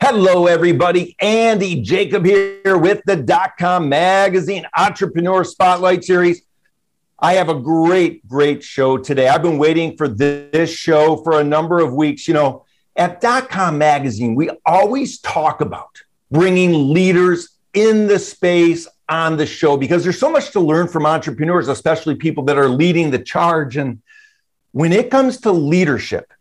Hello, everybody. Andy Jacob here with the Dotcom Magazine Entrepreneur Spotlight Series. I have a great show today. I've been waiting for this show for a number of weeks. You know, at Dotcom Magazine, we always talk about bringing leaders in the space on the show because there's so much to learn from entrepreneurs, especially people that are leading the charge. And when it comes to leadership,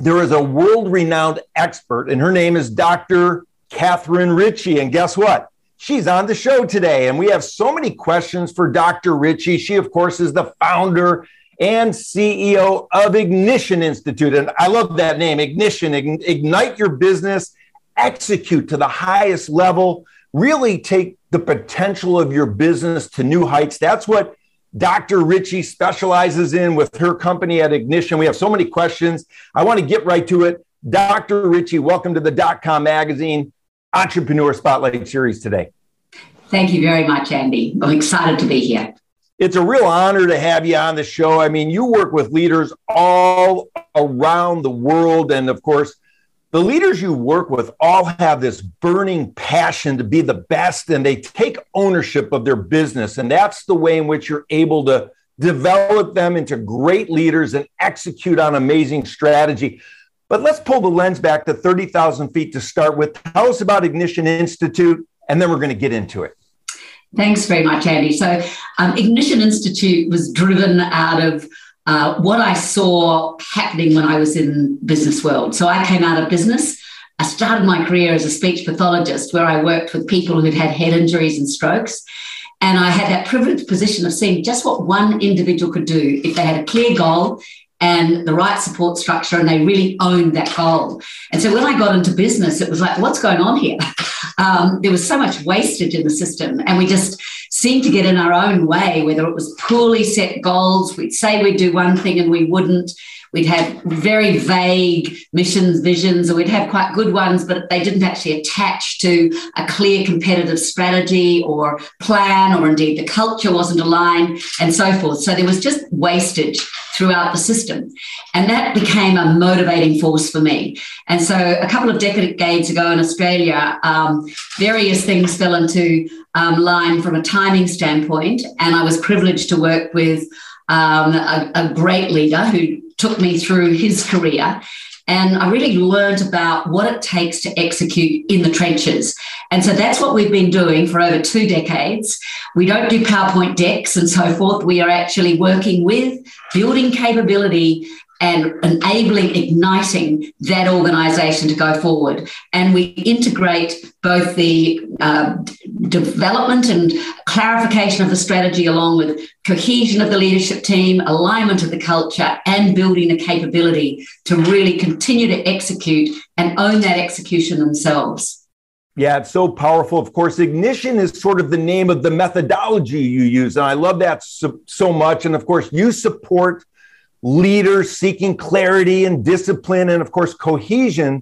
there is a world-renowned expert, and her name is Dr. Kathryn Ritchie. And guess what? She's on the show today, and we have so many questions for Dr. Ritchie. She, of course, is the founder and CEO of Ignition Institute. And I love that name, Ignition. Ignite your business, execute to the highest level, really take the potential of your business to new heights. That's what Dr. Ritchie specializes in with her company at Ignition. We have so many questions. I want to get right to it. Dr. Ritchie, welcome to the Dotcom Magazine Entrepreneur Spotlight Series today. Thank you very much, Andy. I'm excited to be here. It's a real honor to have you on the show. I mean, you work with leaders all around the world. And of course, the leaders you work with all have this burning passion to be the best, and they take ownership of their business. And that's the way in which you're able to develop them into great leaders and execute on amazing strategy. But let's pull the lens back to 30,000 feet to start with. Tell us about Ignition Institute, and then we're going to get into it. Thanks very much, Andy. So Ignition Institute was driven out of what I saw happening when I was in business world. So I came out of business. I started my career as a speech pathologist where I worked with people who'd had head injuries and strokes. And I had that privileged position of seeing just what one individual could do if they had a clear goal and the right support structure and they really owned that goal. And so when I got into business, it was like, what's going on here? There was so much wastage in the system and we just seemed to get in our own way, whether it was poorly set goals. We'd say we'd do one thing and we wouldn't. We'd have very vague missions, visions, or we'd have quite good ones, but they didn't actually attach to a clear competitive strategy or plan, or indeed the culture wasn't aligned and so forth. So there was just wastage throughout the system. And that became a motivating force for me. And so a couple of decades ago in Australia, various things fell into line from a timing standpoint. And I was privileged to work with a great leader who took me through his career. And I really learned about what it takes to execute in the trenches. And so that's what we've been doing for over 2 decades. We don't do PowerPoint decks and so forth. We are actually working with building capability and enabling, igniting that organisation to go forward. And we integrate both the development and clarification of the strategy along with cohesion of the leadership team, alignment of the culture, and building the capability to really continue to execute and own that execution themselves. Yeah, it's so powerful. Of course, Ignition is sort of the name of the methodology you use. And I love that so much. And of course, you support leaders seeking clarity and discipline and, of course, cohesion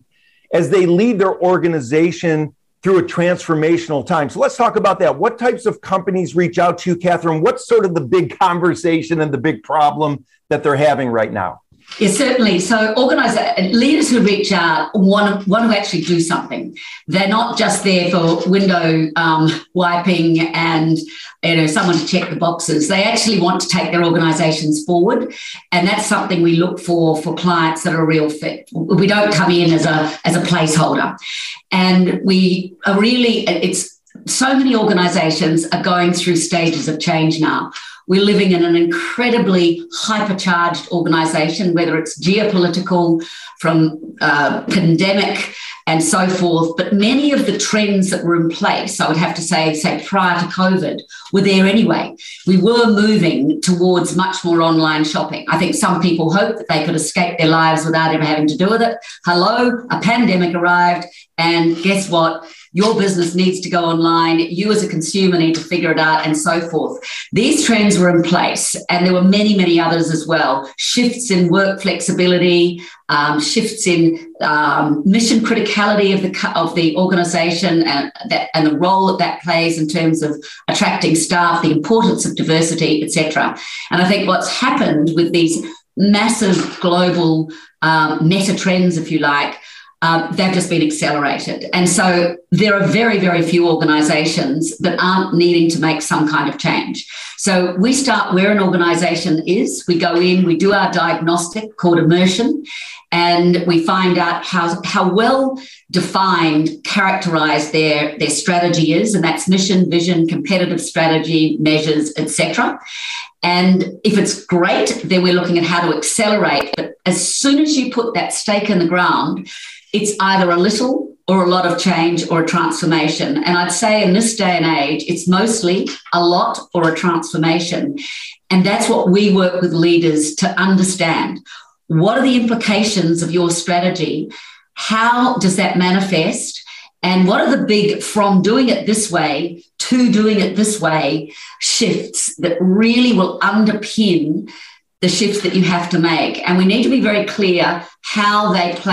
as they lead their organization through a transformational time. So let's talk about that. What types of companies reach out to you, Kathryn? What's sort of the big conversation and the big problem that they're having right now? Yes, certainly. So leaders who reach out want to actually do something. They're not just there for window wiping and someone to check the boxes. They actually want to take their organisations forward, and that's something we look for clients that are a real fit. We don't come in as a placeholder, and we are really it's So many organizations are going through stages of change now. We're living in an incredibly hypercharged organization, whether it's geopolitical, from pandemic and so forth. But many of the trends that were in place, I would have to say prior to COVID, were there anyway. We were moving towards much more online shopping. I think some people hoped that they could escape their lives without ever having to do with it. Hello, a pandemic arrived, and guess what? Your business needs to go online. You as a consumer need to figure it out and so forth. These trends were in place, and there were many, many others as well. Shifts in work flexibility, shifts in mission criticality of the organisation and the role that plays in terms of attracting staff, the importance of diversity, etc. And I think what's happened with these massive global meta trends, if you like, they've just been accelerated. And so there are very, very few organisations that aren't needing to make some kind of change. So we start where an organisation is. We go in, we do our diagnostic called immersion, and we find out how well defined, characterised their strategy is, and that's mission, vision, competitive strategy, measures, etc. And if it's great, then we're looking at how to accelerate. But as soon as you put that stake in the ground, it's either a little or a lot of change or a transformation. And I'd say in this day and age, it's mostly a lot or a transformation. And that's what we work with leaders to understand. What are the implications of your strategy? How does that manifest? And what are the big from doing it this way to doing it this way shifts that really will underpin the shifts that you have to make? And we need to be very clear how they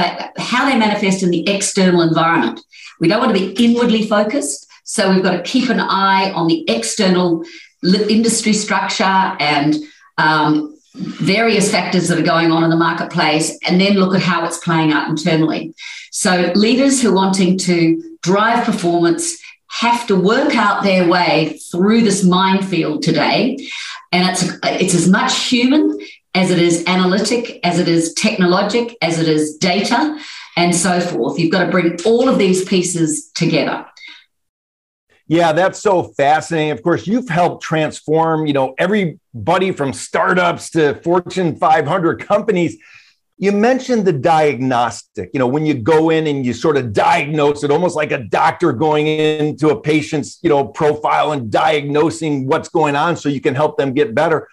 manifest in the external environment. We don't want to be inwardly focused, so we've got to keep an eye on the external industry structure and various factors that are going on in the marketplace, and then look at how it's playing out internally. So leaders who are wanting to drive performance have to work out their way through this minefield today, and it's as much human as it is analytic, as it is technologic, as it is data, and so forth. You've got to bring all of these pieces together. Yeah, that's so fascinating. Of course, you've helped transform, everybody from startups to Fortune 500 companies. You mentioned the diagnostic, when you go in and you sort of diagnose it, almost like a doctor going into a patient's, profile and diagnosing what's going on so you can help them get better.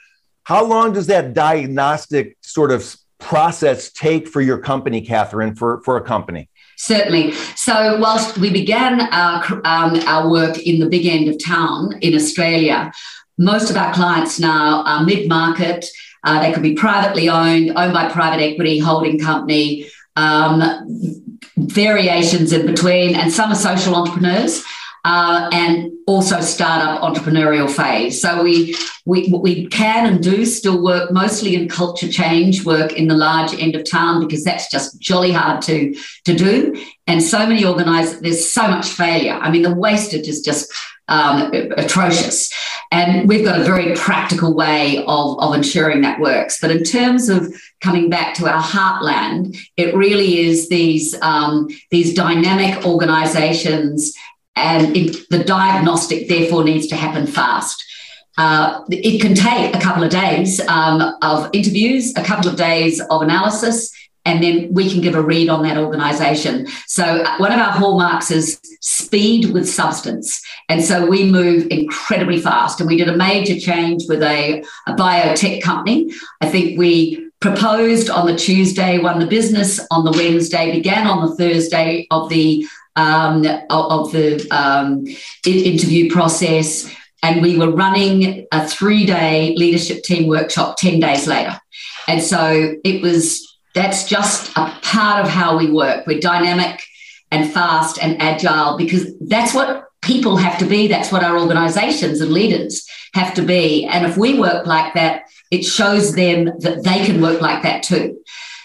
How long does that diagnostic sort of process take for your company, Kathryn, for a company? Certainly. So whilst we began our work in the big end of town in Australia, most of our clients now are mid-market. They could be privately owned by private equity, holding company, variations in between, and some are social entrepreneurs. And also startup entrepreneurial phase. So we can and do still work mostly in culture change work in the large end of town, because that's just jolly hard to do. And so many there's so much failure. I mean, the wastage is just atrocious. And we've got a very practical way of ensuring that works. But in terms of coming back to our heartland, it really is these dynamic organizations. And the diagnostic, therefore, needs to happen fast. It can take a couple of days of interviews, a couple of days of analysis, and then we can give a read on that organisation. So one of our hallmarks is speed with substance. And so we move incredibly fast. And we did a major change with a biotech company. I think we proposed on the Tuesday, won the business on the Wednesday, began on the Thursday of the interview process, and we were running a 3-day leadership team workshop 10 days later. And so that's just a part of how we work. We're dynamic and fast and agile, because that's what people have to be. That's what our organizations and leaders have to be. And if we work like that, it shows them that they can work like that too.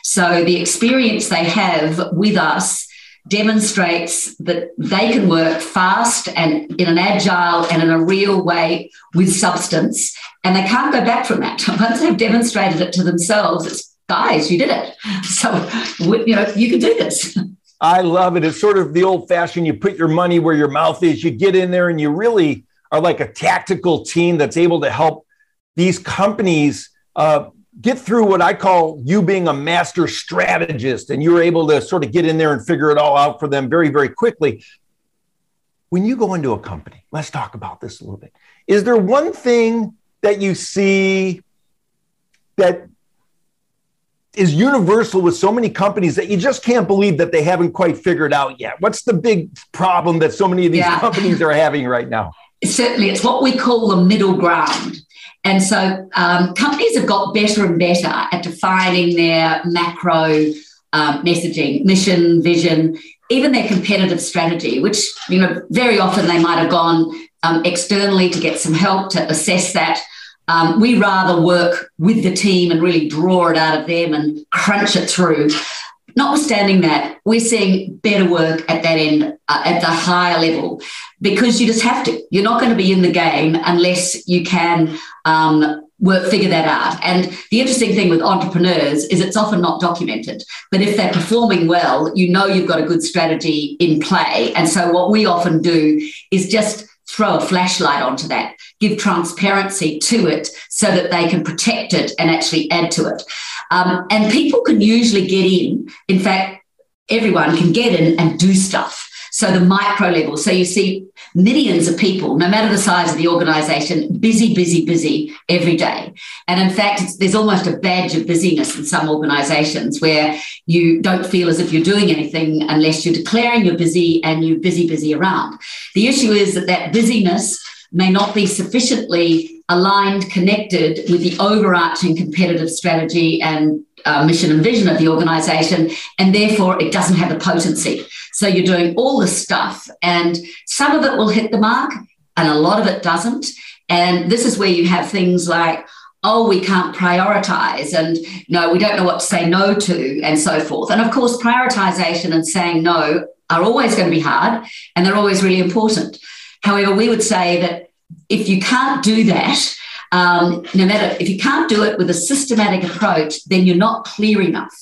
So the experience they have with us demonstrates that they can work fast and in an agile and in a real way with substance, and they can't go back from that. Once they've demonstrated it to themselves, it's, guys, you did it. So, you can do this. I love it. It's sort of the old fashioned, you put your money where your mouth is, you get in there and you really are like a tactical team that's able to help these companies get through what I call you being a master strategist, and you're able to sort of get in there and figure it all out for them very, very quickly. When you go into a company, let's talk about this a little bit. Is there one thing that you see that is universal with so many companies that you just can't believe that they haven't quite figured out yet? What's the big problem that so many of these companies are having right now? Certainly, it's what we call the middle ground. And so companies have got better and better at defining their macro messaging, mission, vision, even their competitive strategy, which, you know, very often they might have gone externally to get some help to assess that. We rather work with the team and really draw it out of them and crunch it through. Notwithstanding that, we're seeing better work at that end, at the higher level, because you just have to. You're not going to be in the game unless you can figure that out. And the interesting thing with entrepreneurs is it's often not documented. But if they're performing well, you know you've got a good strategy in play. And so what we often do is just throw a flashlight onto that, give transparency to it so that they can protect it and actually add to it. And people can usually get in. In fact, everyone can get in and do stuff. So the micro level. So you see millions of people, no matter the size of the organisation, busy, busy, busy every day. And in fact, there's almost a badge of busyness in some organisations where you don't feel as if you're doing anything unless you're declaring you're busy and you're busy, busy around. The issue is that that busyness may not be sufficiently aligned, connected with the overarching competitive strategy and mission and vision of the organisation, and therefore it doesn't have the potency. So you're doing all this stuff, and some of it will hit the mark and a lot of it doesn't. And this is where you have things like, oh, we can't prioritise, and no, we don't know what to say no to, and so forth. And of course, prioritisation and saying no are always going to be hard, and they're always really important. However, we would say that if you can't do that, no matter, if you can't do it with a systematic approach, then you're not clear enough.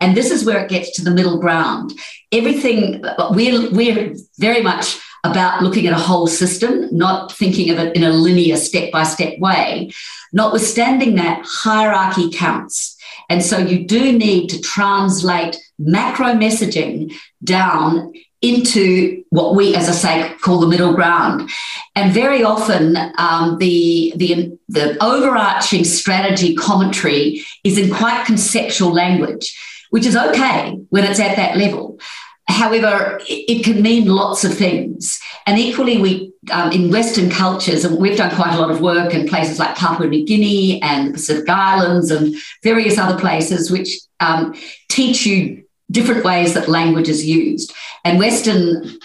And this is where it gets to the middle ground. Everything, we're very much about looking at a whole system, not thinking of it in a linear step-by-step way. Notwithstanding that, hierarchy counts. And so you do need to translate macro messaging down into what we, as I say, call the middle ground. And very often the overarching strategy commentary is in quite conceptual language, which is okay when it's at that level. However, it can mean lots of things. And equally, we in Western cultures, and we've done quite a lot of work in places like Papua New Guinea and the Pacific Islands and various other places which teach you different ways that language is used. And Western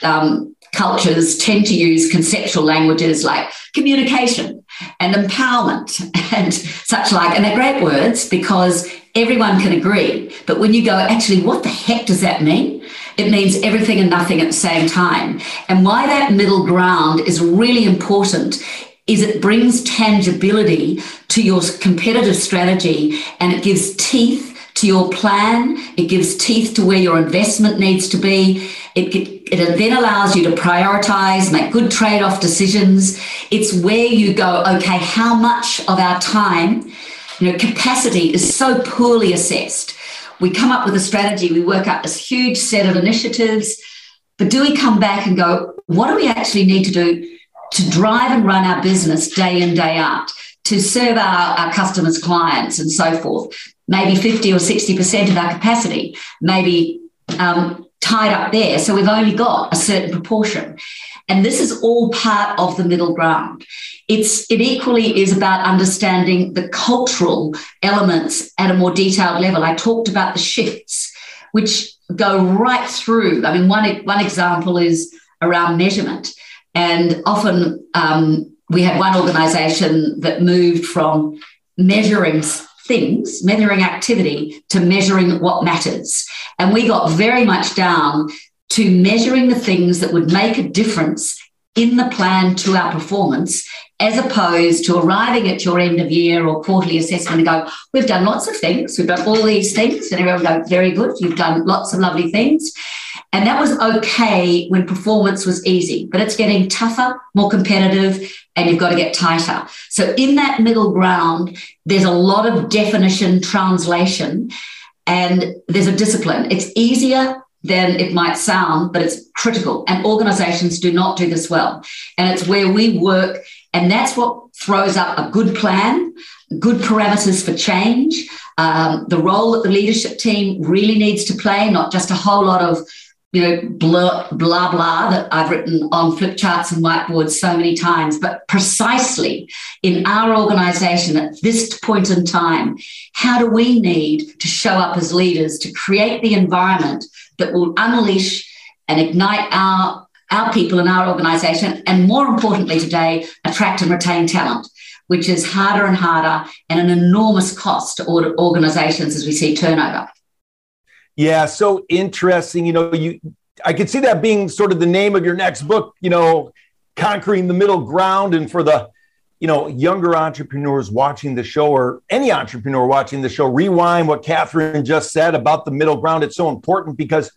cultures tend to use conceptual languages like communication and empowerment and such like. And they're great words because everyone can agree. But when you go, actually, what the heck does that mean? It means everything and nothing at the same time. And why that middle ground is really important is it brings tangibility to your competitive strategy, and it gives teeth to your plan, it gives teeth to where your investment needs to be. It then allows you to prioritise, make good trade-off decisions. It's where you go, okay, how much of our time, you know, capacity is so poorly assessed. We come up with a strategy, we work out this huge set of initiatives, but do we come back and go, what do we actually need to do to drive and run our business day in, day out, to serve our customers, clients, and so forth? Maybe 50 or 60% of our capacity may be tied up there. So we've only got a certain proportion. And this is all part of the middle ground. It equally is about understanding the cultural elements at a more detailed level. I talked about the shifts, which go right through. I mean, one example is around measurement. And often we had one organisation that moved from measuring things, measuring activity, to measuring what matters. And we got very much down to measuring the things that would make a difference in the plan to our performance, as opposed to arriving at your end of year or quarterly assessment and go, we've done lots of things, we've done all these things, and everyone go, very good, you've done lots of lovely things. And that was okay when performance was easy, but it's getting tougher, more competitive, and you've got to get tighter. So in that middle ground, there's a lot of definition, translation, and there's a discipline. It's easier than it might sound, but it's critical. And organizations do not do this well. And it's where we work, and that's what throws up a good plan, good parameters for change, the role that the leadership team really needs to play, not just a whole lot of, you know, blah, blah, blah that I've written on flip charts and whiteboards so many times, but precisely in our organization at this point in time, how do we need to show up as leaders to create the environment that will unleash and ignite our people in our organization, and more importantly today, attract and retain talent, which is harder and harder and an enormous cost to organizations as we see turnover. Yeah, so interesting. You know, I could see that being sort of the name of your next book, you know, Conquering the Middle Ground. And for the, you know, younger entrepreneurs watching the show, or any entrepreneur watching the show, rewind what Kathryn just said about the middle ground. It's so important because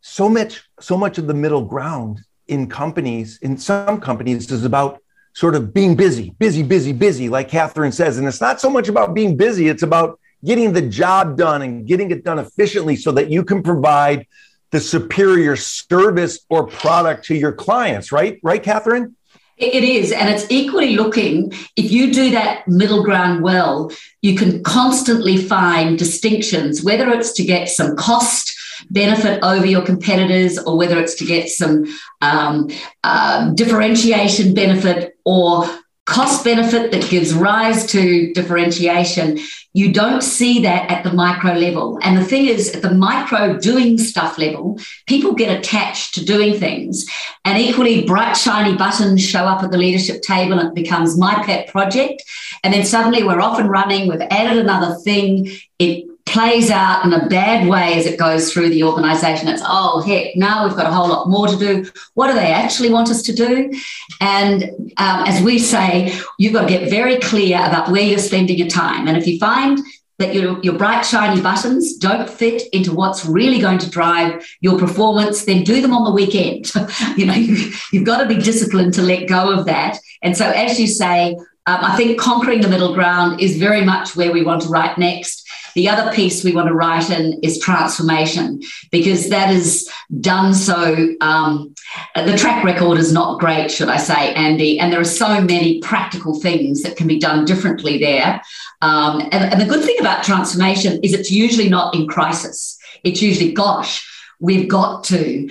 so much of the middle ground in companies, in some companies, is about sort of being busy, like Kathryn says. And it's not so much about being busy. It's about getting the job done and getting it done efficiently so that you can provide the superior service or product to your clients, right? Right, Kathryn? It is. And it's equally looking, if you do that middle ground well, you can constantly find distinctions, whether it's to get some cost benefit over your competitors, or whether it's to get some differentiation benefit or cost benefit that gives rise to differentiation. You don't see that at the micro level. And the thing is, at the micro doing stuff level, people get attached to doing things. And equally, bright, shiny buttons show up at the leadership table and it becomes my pet project. And then suddenly we're off and running. We've added another thing. It plays out in a bad way as it goes through the organisation. It's, oh, heck, now we've got a whole lot more to do. What do they actually want us to do? And as we say, you've got to get very clear about where you're spending your time. And if you find that your bright, shiny buttons don't fit into what's really going to drive your performance, then do them on the weekend. You know, you've got to be disciplined to let go of that. And so, as you say, I think conquering the middle ground is very much where we want to write next. The other piece we want to write in is transformation, because that is done so, the track record is not great, should I say, Andy, and there are so many practical things that can be done differently there. And the good thing about transformation is it's usually not in crisis. It's usually, gosh, we've got to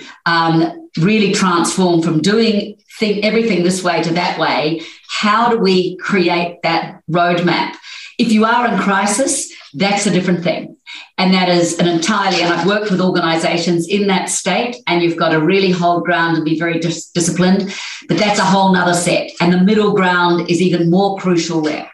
really transform from doing everything this way to that way. How do we create that roadmap? If you are in crisis, that's a different thing. And that is an entirely, and I've worked with organizations in that state, and you've got to really hold ground and be very disciplined, but that's a whole nother set. And the middle ground is even more crucial there.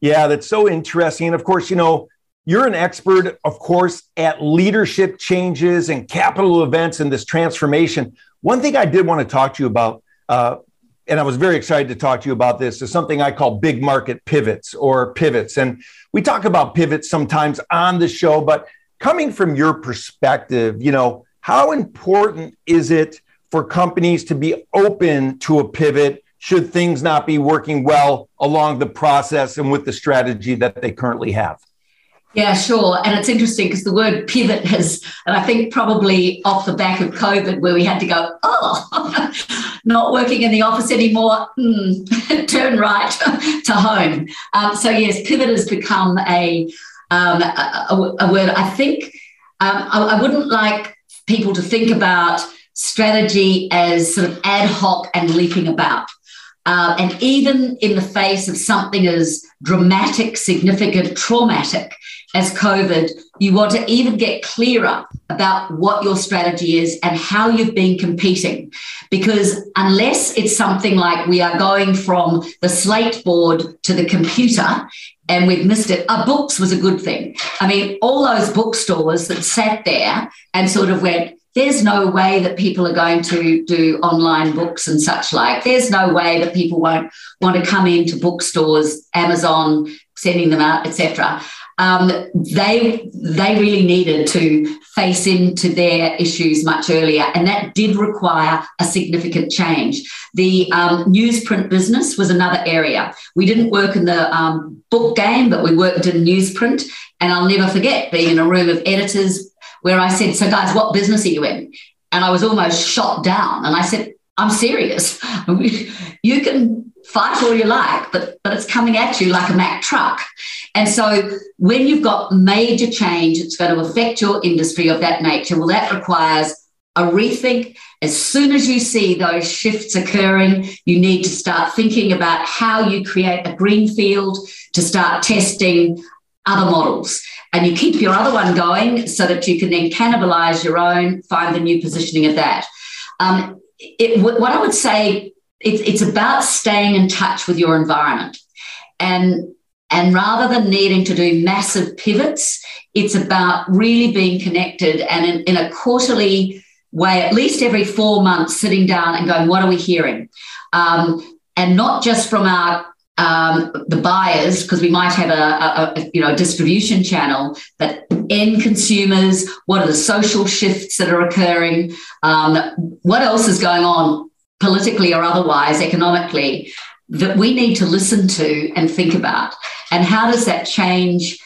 Yeah, that's so interesting. And of course, you know, you're an expert, of course, at leadership changes and capital events and this transformation. One thing I did want to talk to you about, and I was very excited to talk to you about this, is something I call big market pivots or pivots. And we talk about pivots sometimes on the show, but coming from your perspective, you know, how important is it for companies to be open to a pivot should things not be working well along the process and with the strategy that they currently have? Yeah, sure. And it's interesting because the word pivot has, and I think probably off the back of COVID where we had to go, oh, not working in the office anymore, turn right to home. So yes, pivot has become a word. I think I wouldn't like people to think about strategy as sort of ad hoc and leaping about. And even in the face of something as dramatic, significant, traumatic as COVID, you want to even get clearer about what your strategy is and how you've been competing. Because unless it's something like we are going from the slate board to the computer and we've missed it, books was a good thing. I mean, all those bookstores that sat there and sort of went, there's no way that people are going to do online books and such like. There's no way that people won't want to come into bookstores, Amazon, sending them out, etc. They really needed to face into their issues much earlier, and that did require a significant change. The newsprint business was another area. We didn't work in the book game, but we worked in newsprint, and I'll never forget being in a room of editors where I said, "So guys, what business are you in?" And I was almost shot down, and I said, "I'm serious. You can fight all you like, but it's coming at you like a Mack truck." And so when you've got major change, it's going to affect your industry of that nature. Well, that requires a rethink. As soon as you see those shifts occurring, you need to start thinking about how you create a green field to start testing other models. And you keep your other one going so that you can then cannibalise your own, find the new positioning of that. What I would say, it's about staying in touch with your environment. And rather than needing to do massive pivots, it's about really being connected and in a quarterly way, at least every 4 months, sitting down and going, what are we hearing? And not just from our the buyers, because we might have a distribution channel, but end consumers, what are the social shifts that are occurring? What else is going on, politically or otherwise, economically, that we need to listen to and think about? And how does that change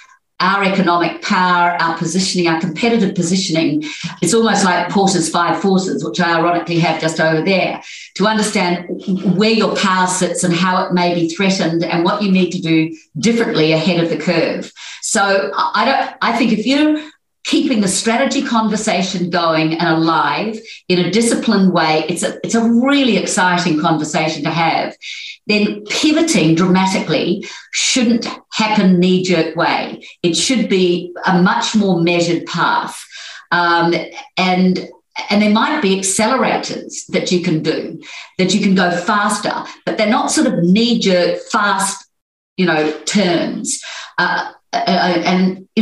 our economic power, our positioning, our competitive positioning? It's almost like Porter's 5 forces, which I ironically have just over there, to understand where your power sits and how it may be threatened and what you need to do differently ahead of the curve. So I think if you're keeping the strategy conversation going and alive in a disciplined way, it's a really exciting conversation to have. Then pivoting dramatically shouldn't happen knee-jerk way. It should be a much more measured path. And there might be accelerators that you can do, that you can go faster, but they're not sort of knee-jerk, fast, turns.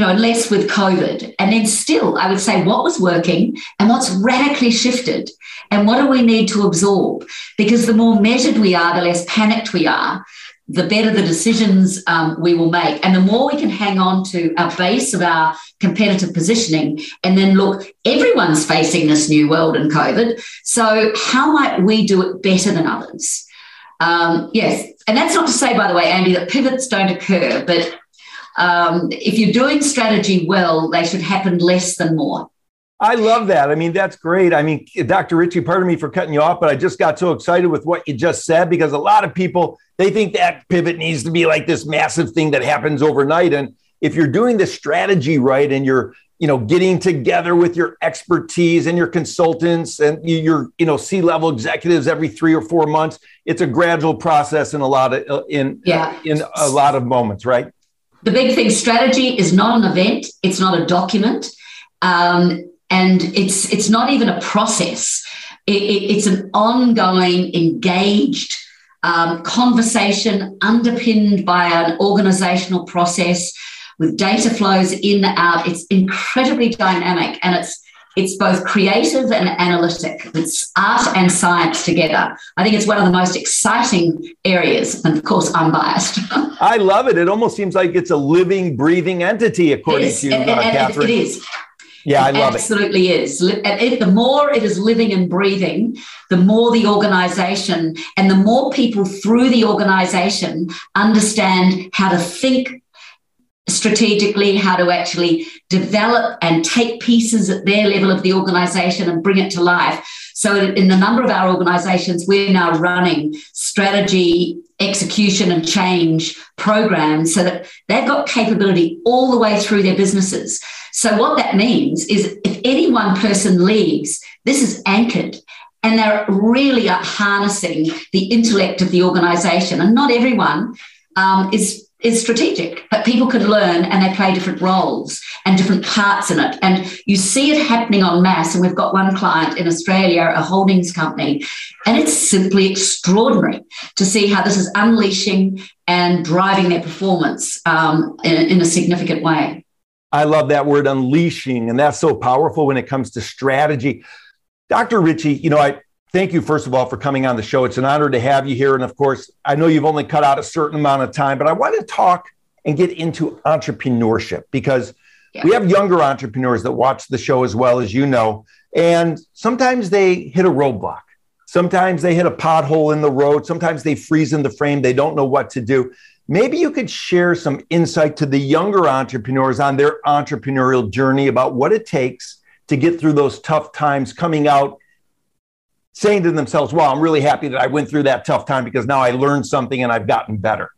Less with COVID. And then still, I would say what was working and what's radically shifted and what do we need to absorb? Because the more measured we are, the less panicked we are, the better the decisions we will make. And the more we can hang on to our base of our competitive positioning and then look, everyone's facing this new world in COVID. So how might we do it better than others? Yes. And that's not to say, by the way, Andy, that pivots don't occur, but if you're doing strategy well, they should happen less than more. I love that. I mean, that's great. I mean, Dr. Ritchie, pardon me for cutting you off, but I just got so excited with what you just said, because a lot of people, they think that pivot needs to be like this massive thing that happens overnight. And if you're doing the strategy right and you're, getting together with your expertise and your consultants and your, C-level executives every 3 or 4 months, it's a gradual process in a lot of moments, right? The big thing, strategy is not an event. It's not a document. And it's not even a process. It's an ongoing, engaged conversation underpinned by an organizational process with data flows in and out. It's incredibly dynamic, and it's both creative and analytic. It's art and science together. I think it's one of the most exciting areas. And of course, I'm biased. I love it. It almost seems like it's a living, breathing entity, according to you, Kathryn. It is. Yeah, I love it. Absolutely is. The more it is living and breathing, the more the organization and the more people through the organization understand how to think strategically, how to actually develop and take pieces at their level of the organisation and bring it to life. So in a number of our organisations, we're now running strategy, execution and change programs so that they've got capability all the way through their businesses. So what that means is if any one person leaves, this is anchored. And they're really harnessing the intellect of the organisation. And not everyone is strategic, but people could learn and they play different roles and different parts in it. And you see it happening en masse. And we've got one client in Australia, a holdings company, and it's simply extraordinary to see how this is unleashing and driving their performance in a significant way. I love that word, unleashing, and that's so powerful when it comes to strategy. Dr. Ritchie, I thank you, first of all, for coming on the show. It's an honor to have you here. And of course, I know you've only cut out a certain amount of time, but I want to talk and get into entrepreneurship, because we have younger entrepreneurs that watch the show as well, as you know, and sometimes they hit a roadblock. Sometimes they hit a pothole in the road. Sometimes they freeze in the frame. They don't know what to do. Maybe you could share some insight to the younger entrepreneurs on their entrepreneurial journey about what it takes to get through those tough times, coming out saying to themselves, wow, I'm really happy that I went through that tough time because now I learned something and I've gotten better.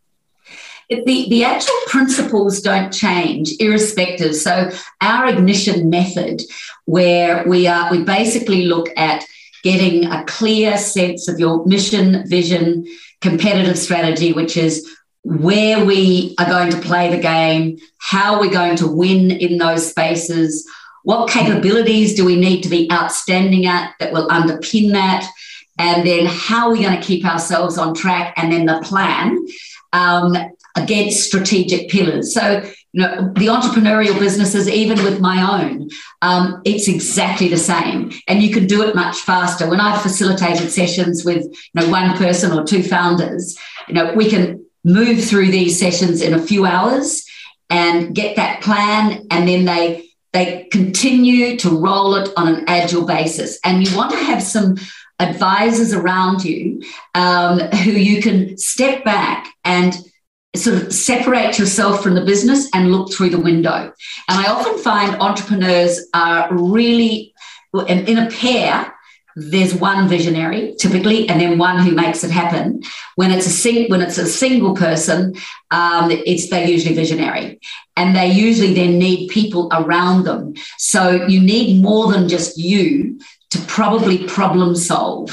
The actual principles don't change irrespective. So our ignition method, where we basically look at getting a clear sense of your mission, vision, competitive strategy, which is where we are going to play the game, how we're going to win in those spaces, what capabilities do we need to be outstanding at that will underpin that, and then how we're going to keep ourselves on track, and then the plan against strategic pillars. So, you know, the entrepreneurial businesses, even with my own, it's exactly the same. And you can do it much faster. When I've facilitated sessions with, you know, one person or two founders, you know, we can move through these sessions in a few hours and get that plan, and then they continue to roll it on an agile basis. And you want to have some advisors around you who you can step back and sort of separate yourself from the business and look through the window. And I often find entrepreneurs are really, in a pair, there's one visionary typically, and then one who makes it happen. When it's a single person, they're usually visionary, and they usually then need people around them. So you need more than just you to probably problem solve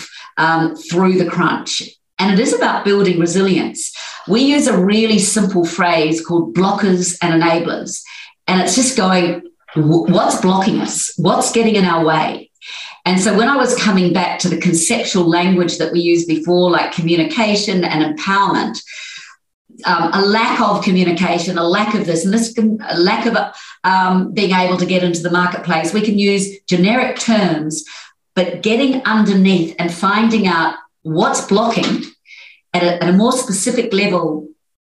through the crunch. And it is about building resilience. We use a really simple phrase called blockers and enablers. And it's just going, what's blocking us? What's getting in our way? And so when I was coming back to the conceptual language that we used before, like communication and empowerment, a lack of communication, a lack of this, and this a lack of being able to get into the marketplace, we can use generic terms, but getting underneath and finding out what's blocking at a more specific level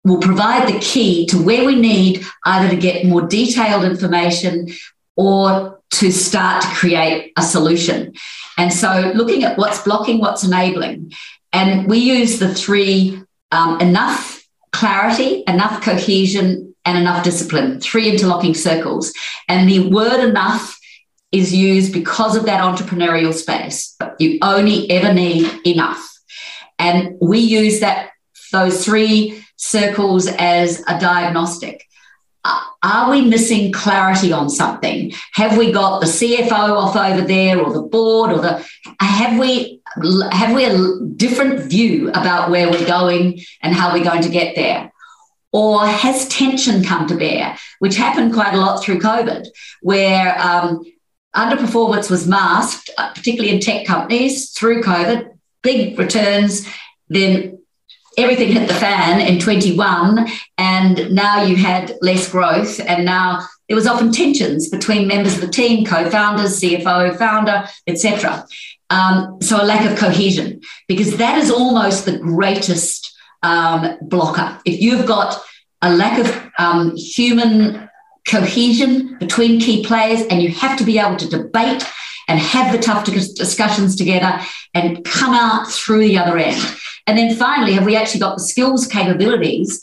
will provide the key to where we need either to get more detailed information or to start to create a solution. And so looking at what's blocking, what's enabling. And we use the three, enough clarity, enough cohesion, and enough discipline, three interlocking circles. And the word enough is used because of that entrepreneurial space. You only ever need enough. And we use those three circles as a diagnostic. Are we missing clarity on something? Have we got the CFO off over there, or the board, or have we a different view about where we're going and how we're going to get there? Or has tension come to bear, which happened quite a lot through COVID, where underperformance was masked, particularly in tech companies through COVID, big returns, then everything hit the fan in 21, and now you had less growth, and now there was often tensions between members of the team, co-founders, CFO, founder, etc. So a lack of cohesion, because that is almost the greatest blocker. If you've got a lack of human cohesion between key players, and you have to be able to debate and have the tough discussions together and come out through the other end. And then finally, have we actually got the skills, capabilities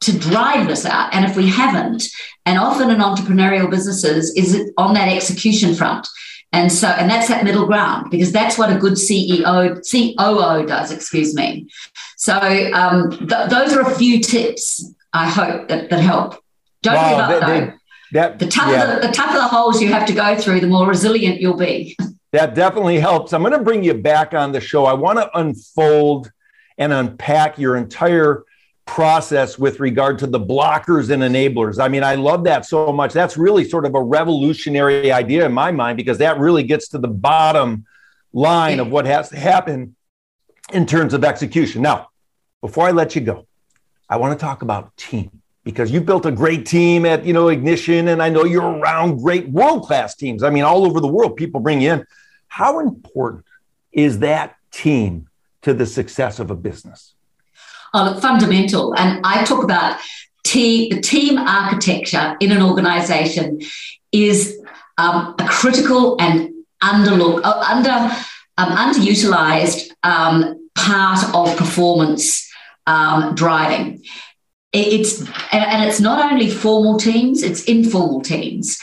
to drive this out? And if we haven't, and often in entrepreneurial businesses, is it on that execution front? And that's that middle ground, because that's what a good COO does, So those are a few tips, I hope, that help. Don't give up, though. The tougher the holes you have to go through, the more resilient you'll be. That definitely helps. I'm going to bring you back on the show. I want to unfold and unpack your entire process with regard to the blockers and enablers. I mean, I love that so much. That's really sort of a revolutionary idea in my mind, because that really gets to the bottom line of what has to happen in terms of execution. Now, before I let you go, I want to talk about team, because you built a great team at, Ignition, and I know you're around great world-class teams. I mean, all over the world, people bring in. How important is that team to the success of a business? Oh, look, fundamental. And I talk about team architecture in an organisation is a critical and underutilised part of performance driving. It's not only formal teams, it's informal teams.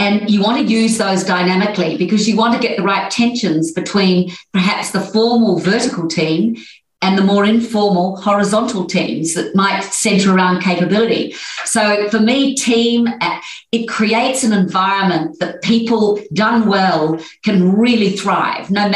And you want to use those dynamically because you want to get the right tensions between perhaps the formal vertical team and the more informal horizontal teams that might centre around capability. So for me, team, it creates an environment that people done well can really thrive, no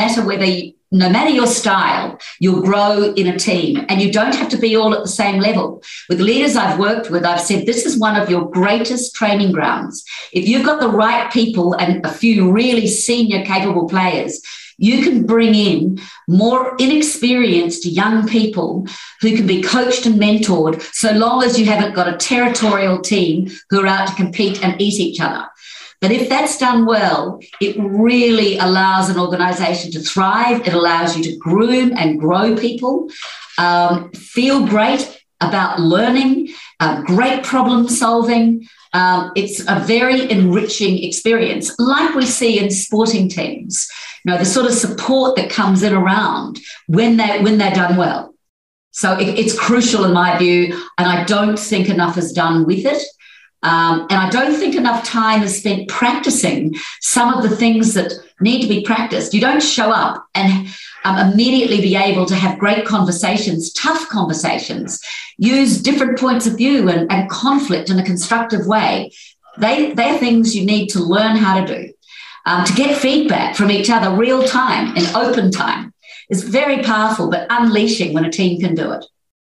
matter your style, you'll grow in a team, and you don't have to be all at the same level. With leaders I've worked with, I've said this is one of your greatest training grounds. If you've got the right people and a few really senior capable players, you can bring in more inexperienced young people who can be coached and mentored, so long as you haven't got a territorial team who are out to compete and eat each other. But if that's done well, it really allows an organisation to thrive. It allows you to groom and grow people, feel great about learning, great problem solving. It's a very enriching experience, like we see in sporting teams. You know, the sort of support that comes in around when they're done well. So it's crucial in my view, and I don't think enough is done with it. And I don't think enough time is spent practicing some of the things that need to be practiced. You don't show up and immediately be able to have great conversations, tough conversations, use different points of view and conflict in a constructive way. They're things you need to learn how to do. To get feedback from each other real time and open time is very powerful, but unleashing when a team can do it.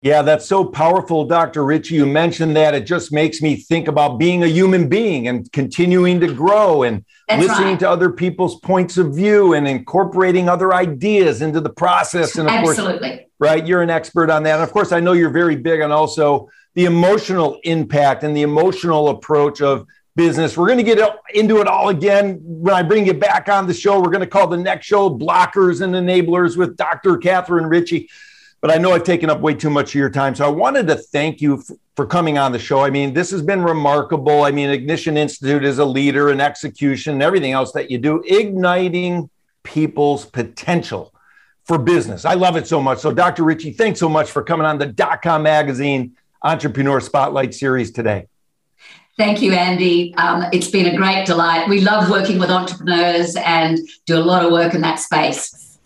Yeah, that's so powerful, Dr. Ritchie. You mentioned that. It just makes me think about being a human being and continuing to grow and listening to other people's points of view and incorporating other ideas into the process. And of course, right, you're an expert on that. And of course, I know you're very big on also the emotional impact and the emotional approach of business. We're going to get into it all again when I bring you back on the show. We're going to call the next show Blockers and Enablers with Dr. Kathryn Ritchie. But I know I've taken up way too much of your time. So I wanted to thank you for coming on the show. I mean, this has been remarkable. I mean, Ignition Institute is a leader in execution and everything else that you do, igniting people's potential for business. I love it so much. So Dr. Ritchie, thanks so much for coming on the Dotcom Magazine Entrepreneur Spotlight Series today. Thank you, Andy. It's been a great delight. We love working with entrepreneurs and do a lot of work in that space.